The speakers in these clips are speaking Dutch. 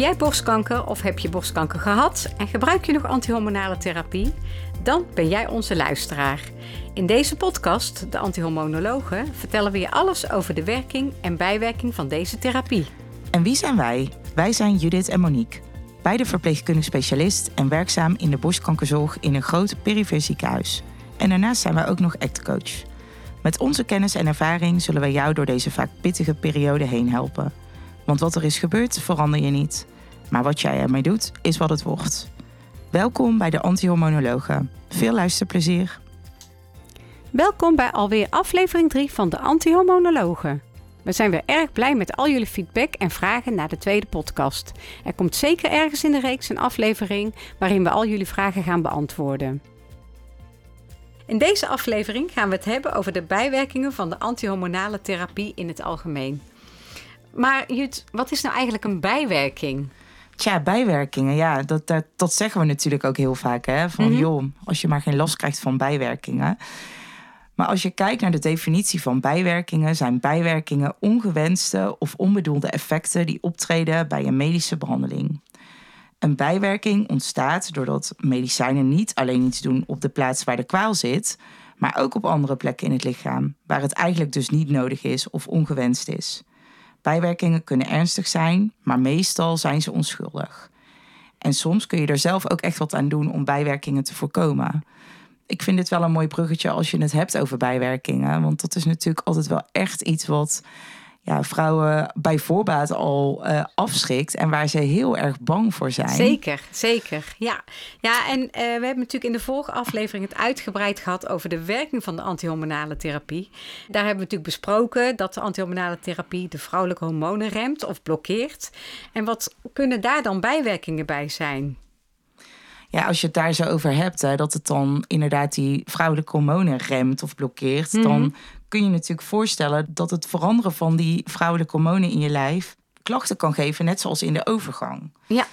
jij borstkanker of heb je borstkanker gehad en gebruik je nog antihormonale therapie? Dan ben jij onze luisteraar. In deze podcast, De Antihormonologen, vertellen we je alles over de werking en bijwerking van deze therapie. En wie zijn wij? Wij zijn Judith en Monique, beide verpleegkundig specialist en werkzaam in de borstkankerzorg in een groot perifere ziekenhuis. En daarnaast zijn wij ook nog ACT-coach. Met onze kennis en ervaring zullen wij jou door deze vaak pittige periode heen helpen. Want wat er is gebeurd, verander je niet. Maar wat jij ermee doet, is wat het wordt. Welkom bij de Antihormonologen. Veel luisterplezier. Welkom bij alweer aflevering 3 van de Antihormonologen. We zijn weer erg blij met al jullie feedback en vragen na de tweede podcast. Er komt zeker ergens in de reeks een aflevering waarin we al jullie vragen gaan beantwoorden. In deze aflevering gaan we het hebben over de bijwerkingen van de antihormonale therapie in het algemeen. Maar Jut, wat is nou eigenlijk een bijwerking? Tja, bijwerkingen, ja, dat zeggen we natuurlijk ook heel vaak. Hè? Van joh, als je maar geen last krijgt van bijwerkingen. Maar als je kijkt naar de definitie van bijwerkingen, zijn bijwerkingen ongewenste of onbedoelde effecten die optreden bij een medische behandeling. Een bijwerking ontstaat doordat medicijnen niet alleen iets doen op de plaats waar de kwaal zit, maar ook op andere plekken in het lichaam, waar het eigenlijk dus niet nodig is of ongewenst is. Bijwerkingen kunnen ernstig zijn, maar meestal zijn ze onschuldig. En soms kun je er zelf ook echt wat aan doen om bijwerkingen te voorkomen. Ik vind dit wel een mooi bruggetje als je het hebt over bijwerkingen, want dat is natuurlijk altijd wel echt iets wat ja, vrouwen bij voorbaat al afschrikt en waar ze heel erg bang voor zijn. Zeker, zeker. Ja en we hebben natuurlijk in de vorige aflevering het uitgebreid gehad over de werking van de antihormonale therapie. Daar hebben we natuurlijk besproken dat de antihormonale therapie de vrouwelijke hormonen remt of blokkeert. En wat kunnen daar dan bijwerkingen bij zijn? Ja, als je het daar zo over hebt, hè, dat het dan inderdaad die vrouwelijke hormonen remt of blokkeert, dan kun je natuurlijk voorstellen dat het veranderen van die vrouwelijke hormonen in je lijf klachten kan geven, net zoals in de overgang. Ja.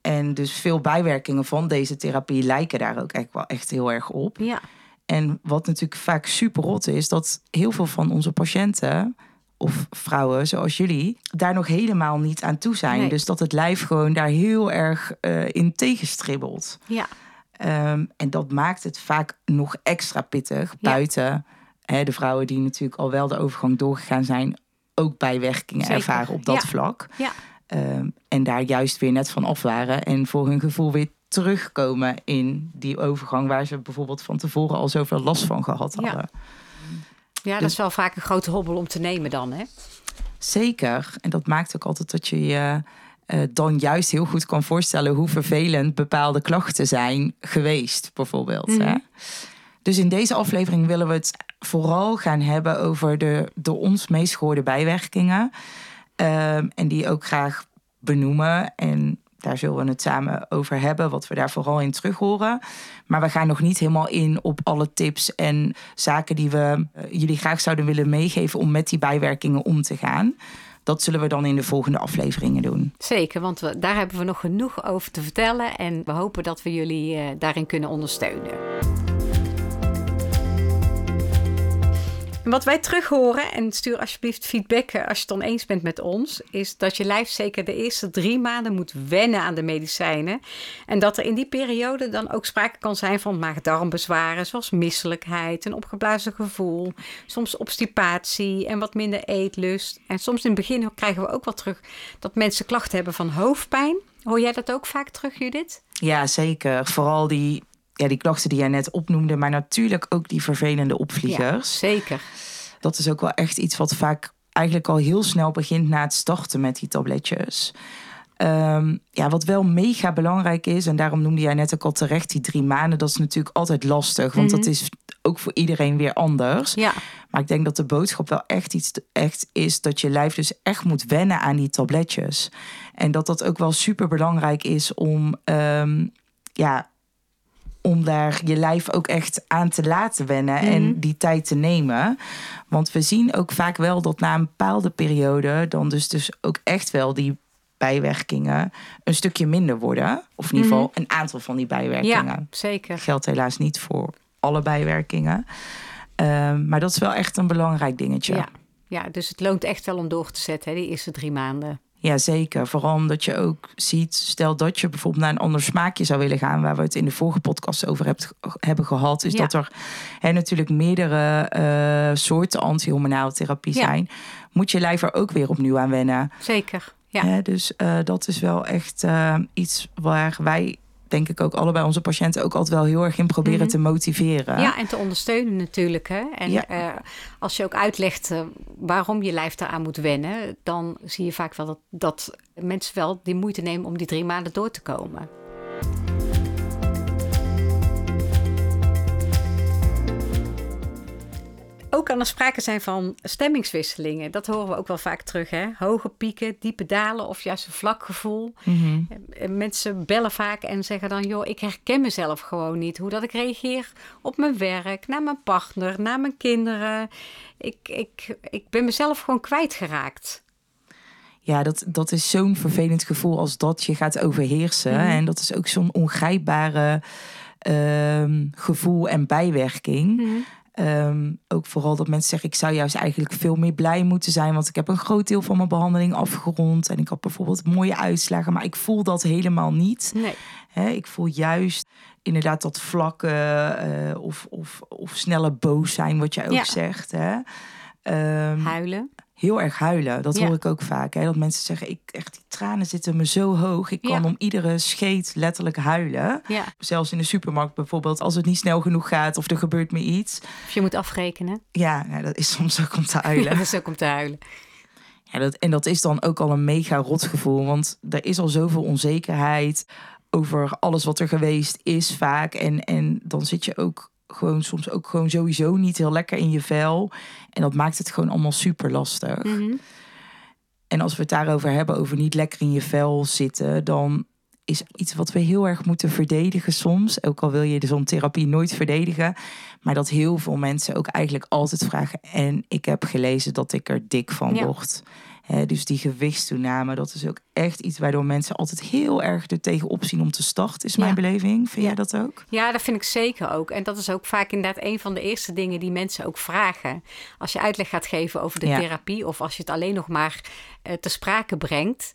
En dus veel bijwerkingen van deze therapie lijken daar ook echt wel echt heel erg op. Ja. En wat natuurlijk vaak super rot is, dat heel veel van onze patiënten of vrouwen zoals jullie daar nog helemaal niet aan toe zijn. Nee. Dus dat het lijf gewoon daar heel erg in tegenstribbelt. Ja. En dat maakt het vaak nog extra pittig buiten de vrouwen die natuurlijk al wel de overgang doorgegaan zijn, ook bijwerkingen ervaren op dat vlak. Ja. En daar juist weer net van af waren en voor hun gevoel weer terugkomen in die overgang waar ze bijvoorbeeld van tevoren al zoveel last van gehad hadden. Ja, dat is wel vaak een grote hobbel om te nemen dan, hè? Zeker. En dat maakt ook altijd dat je je dan juist heel goed kan voorstellen hoe vervelend bepaalde klachten zijn geweest, bijvoorbeeld. Mm-hmm. Hè? Dus in deze aflevering willen we het vooral gaan hebben over de door ons meest gehoorde bijwerkingen. En die ook graag benoemen. En daar zullen we het samen over hebben, wat we daar vooral in terug horen. Maar we gaan nog niet helemaal in op alle tips en zaken die we jullie graag zouden willen meegeven om met die bijwerkingen om te gaan. Dat zullen we dan in de volgende afleveringen doen. Zeker, want daar hebben we nog genoeg over te vertellen. En we hopen dat we jullie daarin kunnen ondersteunen. En wat wij terug horen, en stuur alsjeblieft feedback als je het oneens bent met ons, is dat je lijf zeker de eerste 3 maanden moet wennen aan de medicijnen. En dat er in die periode dan ook sprake kan zijn van maag-darmbezwaren, zoals misselijkheid, een opgeblazen gevoel, soms obstipatie en wat minder eetlust. En soms in het begin krijgen we ook wel terug dat mensen klachten hebben van hoofdpijn. Hoor jij dat ook vaak terug, Judith? Ja, zeker. Vooral die klachten die jij net opnoemde, maar natuurlijk ook die vervelende opvliegers. Ja, zeker. Dat is ook wel echt iets wat vaak eigenlijk al heel snel begint na het starten met die tabletjes. Wat wel mega belangrijk is, en daarom noemde jij net ook al terecht die 3 maanden, dat is natuurlijk altijd lastig, want dat is ook voor iedereen weer anders. Ja. Maar ik denk dat de boodschap wel echt is dat je lijf dus echt moet wennen aan die tabletjes. En dat ook wel super belangrijk is om daar je lijf ook echt aan te laten wennen en die tijd te nemen. Want we zien ook vaak wel dat na een bepaalde periode dan dus ook echt wel die bijwerkingen een stukje minder worden. Of in ieder geval een aantal van die bijwerkingen. Ja, zeker. Geldt helaas niet voor alle bijwerkingen. Maar dat is wel echt een belangrijk dingetje. Ja, dus het loont echt wel om door te zetten, hè, die eerste 3 maanden. Ja, zeker. Vooral omdat je ook ziet, stel dat je bijvoorbeeld naar een ander smaakje zou willen gaan, waar we het in de vorige podcast over hebben gehad, is dat er natuurlijk meerdere soorten antihormonaal therapie zijn. Moet je lijf er ook weer opnieuw aan wennen. Zeker, ja. Dus dat is wel echt iets waar wij, denk ik, ook allebei onze patiënten ook altijd wel heel erg in proberen te motiveren. Ja, en te ondersteunen natuurlijk. Hè? En als je ook uitlegt waarom je lijf daaraan moet wennen, dan zie je vaak wel dat mensen wel die moeite nemen om die 3 maanden door te komen. Ook kan er sprake zijn van stemmingswisselingen. Dat horen we ook wel vaak terug. Hè? Hoge pieken, diepe dalen of juist een vlak gevoel. Mm-hmm. Mensen bellen vaak en zeggen dan, joh, ik herken mezelf gewoon niet. Hoe dat ik reageer op mijn werk, naar mijn partner, naar mijn kinderen. Ik ben mezelf gewoon kwijtgeraakt. Ja, dat is zo'n vervelend gevoel als dat je gaat overheersen. Mm-hmm. En dat is ook zo'n ongrijpbare gevoel en bijwerking. Mm-hmm. Ook vooral dat mensen zeggen, ik zou juist eigenlijk veel meer blij moeten zijn, want ik heb een groot deel van mijn behandeling afgerond en ik had bijvoorbeeld mooie uitslagen, maar ik voel dat helemaal niet. Nee. Ik voel juist inderdaad dat vlakke of snelle boos zijn, wat jij ook zegt. Hè? Huilen. Heel erg huilen, dat hoor ik ook vaak. Hè? Dat mensen zeggen, die tranen zitten me zo hoog. Ik kan om iedere scheet letterlijk huilen. Ja. Zelfs in de supermarkt bijvoorbeeld. Als het niet snel genoeg gaat of er gebeurt me iets. Of je moet afrekenen. Ja, nou, dat is soms ook om te huilen. Ja, dat is ook om te huilen. Ja, dat is dan ook al een mega rotgevoel. Want er is al zoveel onzekerheid over alles wat er geweest is vaak. En dan zit je ook gewoon soms ook gewoon sowieso niet heel lekker in je vel. En dat maakt het gewoon allemaal super lastig. Mm-hmm. En als we het daarover hebben, over niet lekker in je vel zitten, dan is iets wat we heel erg moeten verdedigen soms. Ook al wil je zo'n therapie nooit verdedigen. Maar dat heel veel mensen ook eigenlijk altijd vragen. En ik heb gelezen dat ik er dik van word. Dus die gewichtstoename, dat is ook echt iets waardoor mensen altijd heel erg er tegenop zien om te starten, is mijn beleving. Vind jij dat ook? Ja, dat vind ik zeker ook. En dat is ook vaak inderdaad een van de eerste dingen die mensen ook vragen. Als je uitleg gaat geven over de therapie of als je het alleen nog maar te sprake brengt.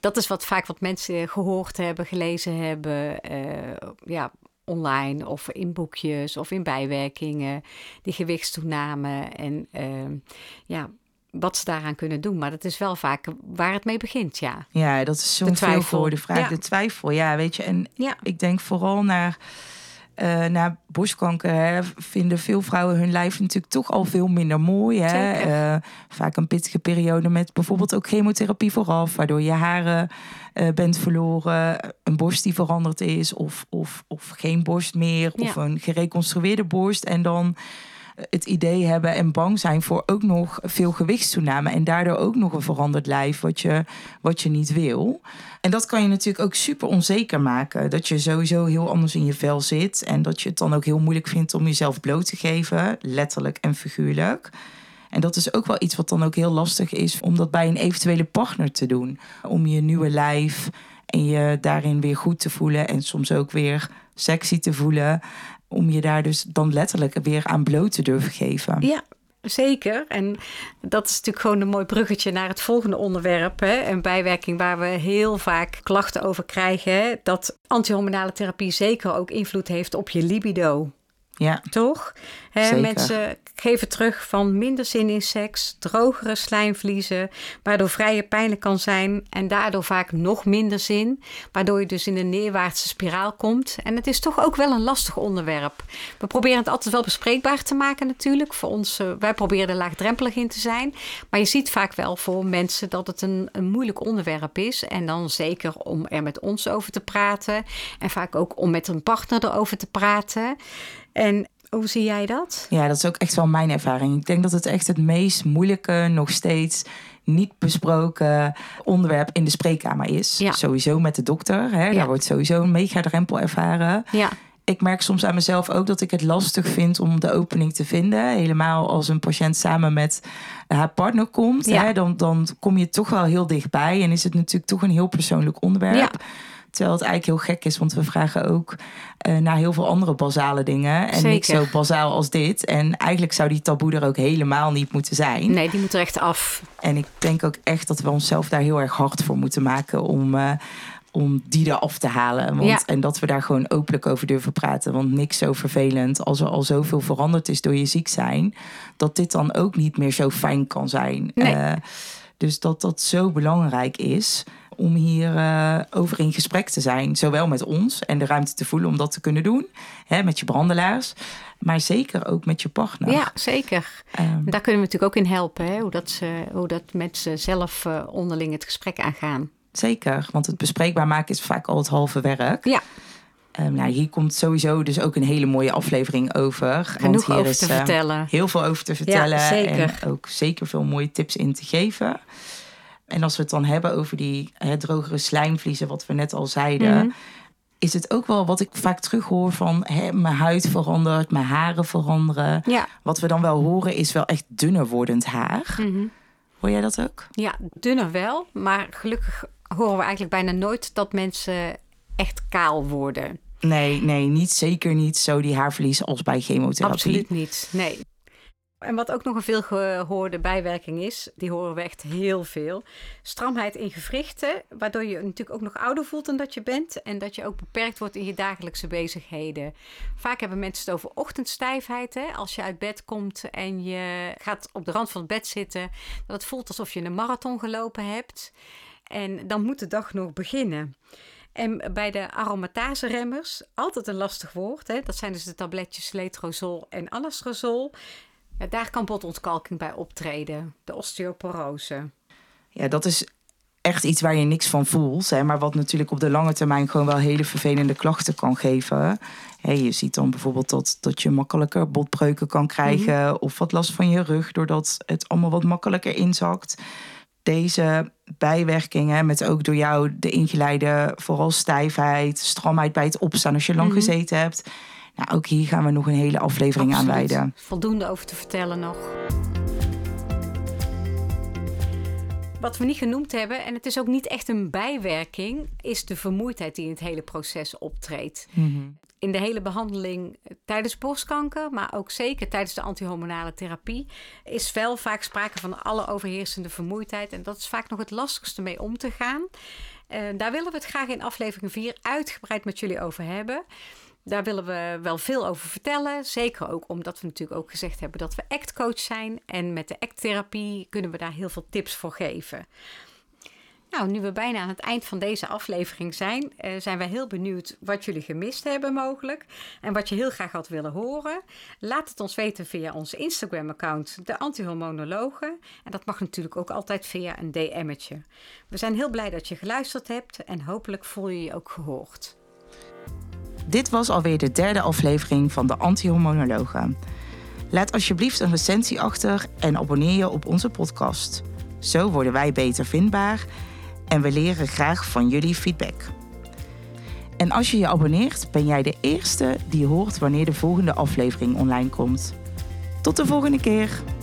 Dat is wat mensen gehoord hebben, gelezen hebben, online of in boekjes of in bijwerkingen. Die gewichtstoename en wat ze daaraan kunnen doen. Maar dat is wel vaak waar het mee begint, ja. Ja, dat is zo'n veelgehoorde vraag. Ja. De twijfel, ja, weet je. En ik denk vooral naar borstkanker, hè, vinden veel vrouwen hun lijf natuurlijk toch al veel minder mooi. Hè? Vaak een pittige periode met bijvoorbeeld ook chemotherapie vooraf, waardoor je haren bent verloren, een borst die veranderd is of geen borst meer, of een gereconstrueerde borst. En dan het idee hebben en bang zijn voor ook nog veel gewichtstoename en daardoor ook nog een veranderd lijf wat je niet wil. En dat kan je natuurlijk ook super onzeker maken. Dat je sowieso heel anders in je vel zit en dat je het dan ook heel moeilijk vindt om jezelf bloot te geven, letterlijk en figuurlijk. En dat is ook wel iets wat dan ook heel lastig is om dat bij een eventuele partner te doen. Om je nieuwe lijf en je daarin weer goed te voelen en soms ook weer sexy te voelen, om je daar dus dan letterlijk weer aan bloot te durven geven. Ja, zeker. En dat is natuurlijk gewoon een mooi bruggetje naar het volgende onderwerp. Hè? Een bijwerking waar we heel vaak klachten over krijgen. Hè? Dat antihormonale therapie zeker ook invloed heeft op je libido. Ja, toch? Zeker. Mensen geven terug van minder zin in seks, drogere slijmvliezen, waardoor vrije pijlen kan zijn en daardoor vaak nog minder zin, waardoor je dus in een neerwaartse spiraal komt. En het is toch ook wel een lastig onderwerp. We proberen het altijd wel bespreekbaar te maken natuurlijk. Voor ons, wij proberen er laagdrempelig in te zijn, maar je ziet vaak wel voor mensen dat het een moeilijk onderwerp is en dan zeker om er met ons over te praten en vaak ook om met een partner erover te praten. En hoe zie jij dat? Ja, dat is ook echt wel mijn ervaring. Ik denk dat het echt het meest moeilijke, nog steeds niet besproken onderwerp in de spreekkamer is. Ja. Sowieso met de dokter. Hè? Ja. Daar wordt sowieso een mega drempel ervaren. Ja. Ik merk soms aan mezelf ook dat ik het lastig vind om de opening te vinden. Helemaal als een patiënt samen met haar partner komt. Ja. Hè? Dan kom je toch wel heel dichtbij. En is het natuurlijk toch een heel persoonlijk onderwerp. Ja. Terwijl het eigenlijk heel gek is, want we vragen ook naar heel veel andere basale dingen. En zeker. Niks zo bazaal als dit. En eigenlijk zou die taboe er ook helemaal niet moeten zijn. Nee, die moet er echt af. En ik denk ook echt dat we onszelf daar heel erg hard voor moeten maken om die eraf te halen. Want, ja. En dat we daar gewoon openlijk over durven praten. Want niks zo vervelend als er al zoveel veranderd is door je ziek zijn. Dat dit dan ook niet meer zo fijn kan zijn. Nee. Dus dat zo belangrijk is om hier over in gesprek te zijn. Zowel met ons en de ruimte te voelen om dat te kunnen doen. Hè, met je behandelaars. Maar zeker ook met je partner. Ja, zeker. Daar kunnen we natuurlijk ook in helpen. Hè? Hoe dat mensen zelf onderling het gesprek aangaan. Zeker, want het bespreekbaar maken is vaak al het halve werk. Ja. Hier komt sowieso dus ook een hele mooie aflevering over. Genoeg want hier is vertellen. Heel veel over te vertellen. Ja, zeker. En ook zeker veel mooie tips in te geven. En als we het dan hebben over die drogere slijmvliezen, wat we net al zeiden, is het ook wel wat ik vaak terughoor van mijn huid verandert, mijn haren veranderen. Ja. Wat we dan wel horen is wel echt dunner wordend haar. Mm-hmm. Hoor jij dat ook? Ja, dunner wel. Maar gelukkig horen we eigenlijk bijna nooit dat mensen echt kaal worden. Nee, niet, zeker niet zo die haarverlies als bij chemotherapie. Absoluut niet, nee. En wat ook nog een veel gehoorde bijwerking is, die horen we echt heel veel. Stramheid in gewrichten, waardoor je natuurlijk ook nog ouder voelt dan dat je bent. En dat je ook beperkt wordt in je dagelijkse bezigheden. Vaak hebben mensen het over ochtendstijfheid. Hè? Als je uit bed komt en je gaat op de rand van het bed zitten. Dat voelt alsof je een marathon gelopen hebt. En dan moet de dag nog beginnen. En bij de aromataseremmers, altijd een lastig woord. Hè? Dat zijn dus de tabletjes letrozol en anastrozol. Ja, daar kan botontkalking bij optreden, de osteoporose. Ja, dat is echt iets waar je niks van voelt. Hè, maar wat natuurlijk op de lange termijn gewoon wel hele vervelende klachten kan geven. Hey, je ziet dan bijvoorbeeld dat je makkelijker botbreuken kan krijgen. Mm-hmm. Of wat last van je rug, doordat het allemaal wat makkelijker inzakt. Deze bijwerkingen met ook door jou de ingeleide, vooral stijfheid, stramheid bij het opstaan als je lang gezeten hebt. Nou, ook hier gaan we nog een hele aflevering aan wijden. Voldoende over te vertellen nog. Wat we niet genoemd hebben, en het is ook niet echt een bijwerking, is de vermoeidheid die in het hele proces optreedt. Mm-hmm. In de hele behandeling tijdens borstkanker, maar ook zeker tijdens de antihormonale therapie, is wel vaak sprake van alle overheersende vermoeidheid. En dat is vaak nog het lastigste mee om te gaan. Daar willen we het graag in aflevering 4 uitgebreid met jullie over hebben. Daar willen we wel veel over vertellen. Zeker ook omdat we natuurlijk ook gezegd hebben dat we ACT-coach zijn. En met de ACT-therapie kunnen we daar heel veel tips voor geven. Nou, nu we bijna aan het eind van deze aflevering zijn, zijn wij heel benieuwd wat jullie gemist hebben mogelijk. En wat je heel graag had willen horen. Laat het ons weten via ons Instagram-account, De Antihormonologen. En dat mag natuurlijk ook altijd via een DM'tje. We zijn heel blij dat je geluisterd hebt en hopelijk voel je je ook gehoord. Dit was alweer de 3e aflevering van De Antihormonologen. Laat alsjeblieft een recensie achter en abonneer je op onze podcast. Zo worden wij beter vindbaar en we leren graag van jullie feedback. En als je je abonneert, ben jij de eerste die hoort wanneer de volgende aflevering online komt. Tot de volgende keer!